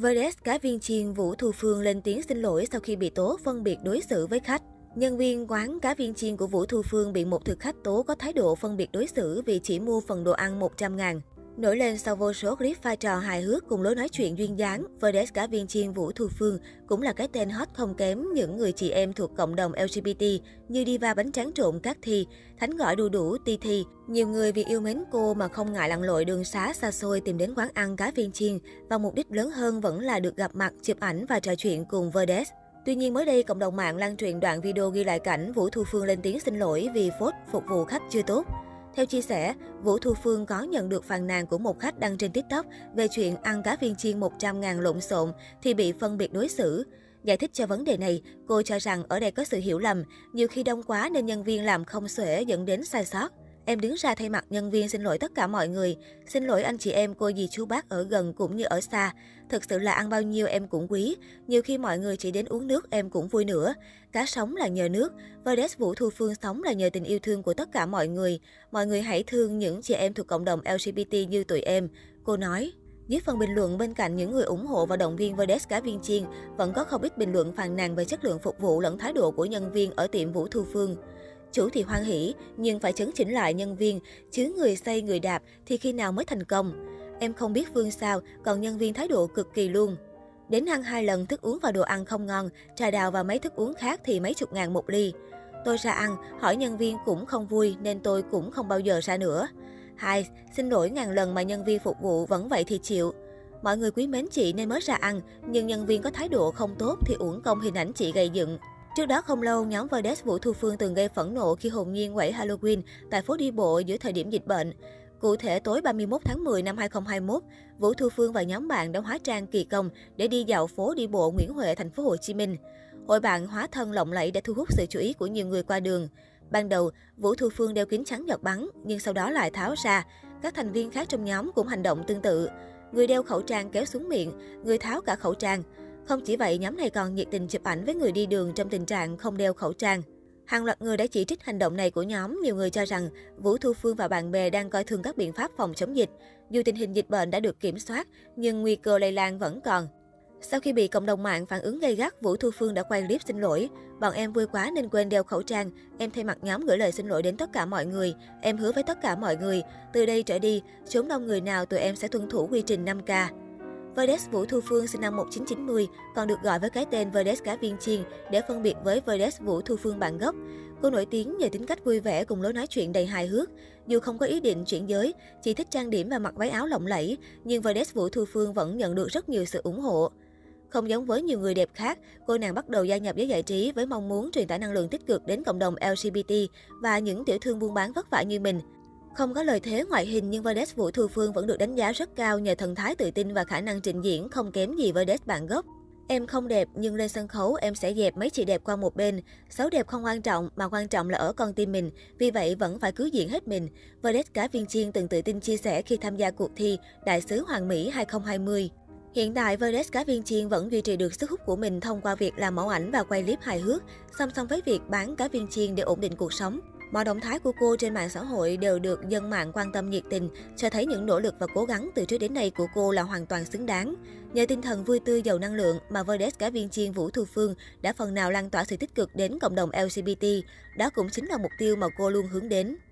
Với cá viên chiên Vũ Thu Phương lên tiếng xin lỗi sau khi bị tố phân biệt đối xử với khách. Nhân viên quán cá viên chiên của Vũ Thu Phương bị một thực khách tố có thái độ phân biệt đối xử vì chỉ mua phần đồ ăn 100.000. Nổi lên sau vô số clip pha trò hài hước cùng lối nói chuyện duyên dáng, với cá viên chiên Vũ Thu Phương cũng là cái tên hot không kém những người chị em thuộc cộng đồng LGBT như diva bánh tráng trộn Cát Thy, thánh gọi đu đủ Ty Thy. Nhiều người vì yêu mến cô mà không ngại lặn lội đường xá xa xôi tìm đến quán ăn cá viên chiên, và mục đích lớn hơn vẫn là được gặp mặt, chụp ảnh và trò chuyện cùng Verdes. Tuy nhiên, mới đây cộng đồng mạng lan truyền đoạn video ghi lại cảnh Vũ Thu Phương lên tiếng xin lỗi vì phốt phục vụ khách chưa tốt. Theo chia sẻ, Vũ Thu Phương có nhận được phàn nàn của một khách đăng trên TikTok về chuyện ăn cá viên chiên 100.000 lộn xộn thì bị phân biệt đối xử. Giải thích cho vấn đề này, cô cho rằng ở đây có sự hiểu lầm, nhiều khi đông quá nên nhân viên làm không xuể dẫn đến sai sót. Em đứng ra thay mặt nhân viên xin lỗi tất cả mọi người, xin lỗi anh chị em, cô dì chú bác ở gần cũng như ở xa. Thực sự là ăn bao nhiêu em cũng quý, nhiều khi mọi người chỉ đến uống nước em cũng vui nữa. Cá sống là nhờ nước, Verdes Vũ Thu Phương sống là nhờ tình yêu thương của tất cả mọi người. Mọi người hãy thương những chị em thuộc cộng đồng LGBT như tụi em, cô nói. Dưới phần bình luận, bên cạnh những người ủng hộ và động viên Verdes cá viên chiên, vẫn có không ít bình luận phàn nàn về chất lượng phục vụ lẫn thái độ của nhân viên ở tiệm Vũ Thu Phương. Chủ thì hoan hỉ, nhưng phải chấn chỉnh lại nhân viên, chứ người xây người đạp thì khi nào mới thành công. Em không biết Phương sao, còn nhân viên thái độ cực kỳ luôn. Đến ăn 2 lần, thức uống và đồ ăn không ngon, trà đào và mấy thức uống khác thì mấy chục ngàn một ly. Tôi ra ăn, hỏi nhân viên cũng không vui nên tôi cũng không bao giờ ra nữa. 2. Xin lỗi ngàn lần mà nhân viên phục vụ vẫn vậy thì chịu. Mọi người quý mến chị nên mới ra ăn, nhưng nhân viên có thái độ không tốt thì uổng công hình ảnh chị gây dựng. Trước đó không lâu, nhóm Verdes Vũ Thu Phương từng gây phẫn nộ khi hồn nhiên quẩy Halloween tại phố đi bộ giữa thời điểm dịch bệnh. Cụ thể, tối 31 tháng 10 năm 2021, Vũ Thu Phương và nhóm bạn đã hóa trang kỳ công để đi dạo phố đi bộ Nguyễn Huệ, thành phố Hồ Chí Minh. Hội bạn hóa thân lộng lẫy đã thu hút sự chú ý của nhiều người qua đường. Ban đầu, Vũ Thu Phương đeo kính chắn giọt bắn, nhưng sau đó lại tháo ra. Các thành viên khác trong nhóm cũng hành động tương tự. Người đeo khẩu trang kéo xuống miệng, người tháo cả khẩu trang. Không chỉ vậy, nhóm này còn nhiệt tình chụp ảnh với người đi đường trong tình trạng không đeo khẩu trang. Hàng loạt người đã chỉ trích hành động này của nhóm, nhiều người cho rằng Vũ Thu Phương và bạn bè đang coi thường các biện pháp phòng chống dịch. Dù tình hình dịch bệnh đã được kiểm soát, nhưng nguy cơ lây lan vẫn còn. Sau khi bị cộng đồng mạng phản ứng gay gắt, Vũ Thu Phương đã quay clip xin lỗi. Bọn em vui quá nên quên đeo khẩu trang. Em thay mặt nhóm gửi lời xin lỗi đến tất cả mọi người. Em hứa với tất cả mọi người, từ đây trở đi, chốn đông người nào tụi em sẽ tuân thủ quy trình 5K. Verdes Vũ Thu Phương sinh năm 1990, còn được gọi với cái tên Verdes cá viên chiên để phân biệt với Verdes Vũ Thu Phương bản gốc. Cô nổi tiếng nhờ tính cách vui vẻ cùng lối nói chuyện đầy hài hước. Dù không có ý định chuyển giới, chỉ thích trang điểm và mặc váy áo lộng lẫy, nhưng Verdes Vũ Thu Phương vẫn nhận được rất nhiều sự ủng hộ. Không giống với nhiều người đẹp khác, cô nàng bắt đầu gia nhập giới giải trí với mong muốn truyền tải năng lượng tích cực đến cộng đồng LGBT và những tiểu thương buôn bán vất vả như mình. Không có lợi thế ngoại hình, nhưng Verdes Vũ Thu Phương vẫn được đánh giá rất cao nhờ thần thái tự tin và khả năng trình diễn không kém gì Verdes bản gốc. Em không đẹp nhưng lên sân khấu em sẽ dẹp mấy chị đẹp qua một bên. Xấu đẹp không quan trọng mà quan trọng là ở con tim mình, vì vậy vẫn phải cứ diện hết mình. Verdes cá viên chiên từng tự tin chia sẻ khi tham gia cuộc thi Đại sứ Hoàng Mỹ 2020. Hiện tại, Verdes cá viên chiên vẫn duy trì được sức hút của mình thông qua việc làm mẫu ảnh và quay clip hài hước, song song với việc bán cá viên chiên để ổn định cuộc sống. Mọi động thái của cô trên mạng xã hội đều được dân mạng quan tâm nhiệt tình, cho thấy những nỗ lực và cố gắng từ trước đến nay của cô là hoàn toàn xứng đáng. Nhờ tinh thần vui tươi giàu năng lượng mà Verdes cá viên chiên Vũ Thu Phương đã phần nào lan tỏa sự tích cực đến cộng đồng LGBT. Đó cũng chính là mục tiêu mà cô luôn hướng đến.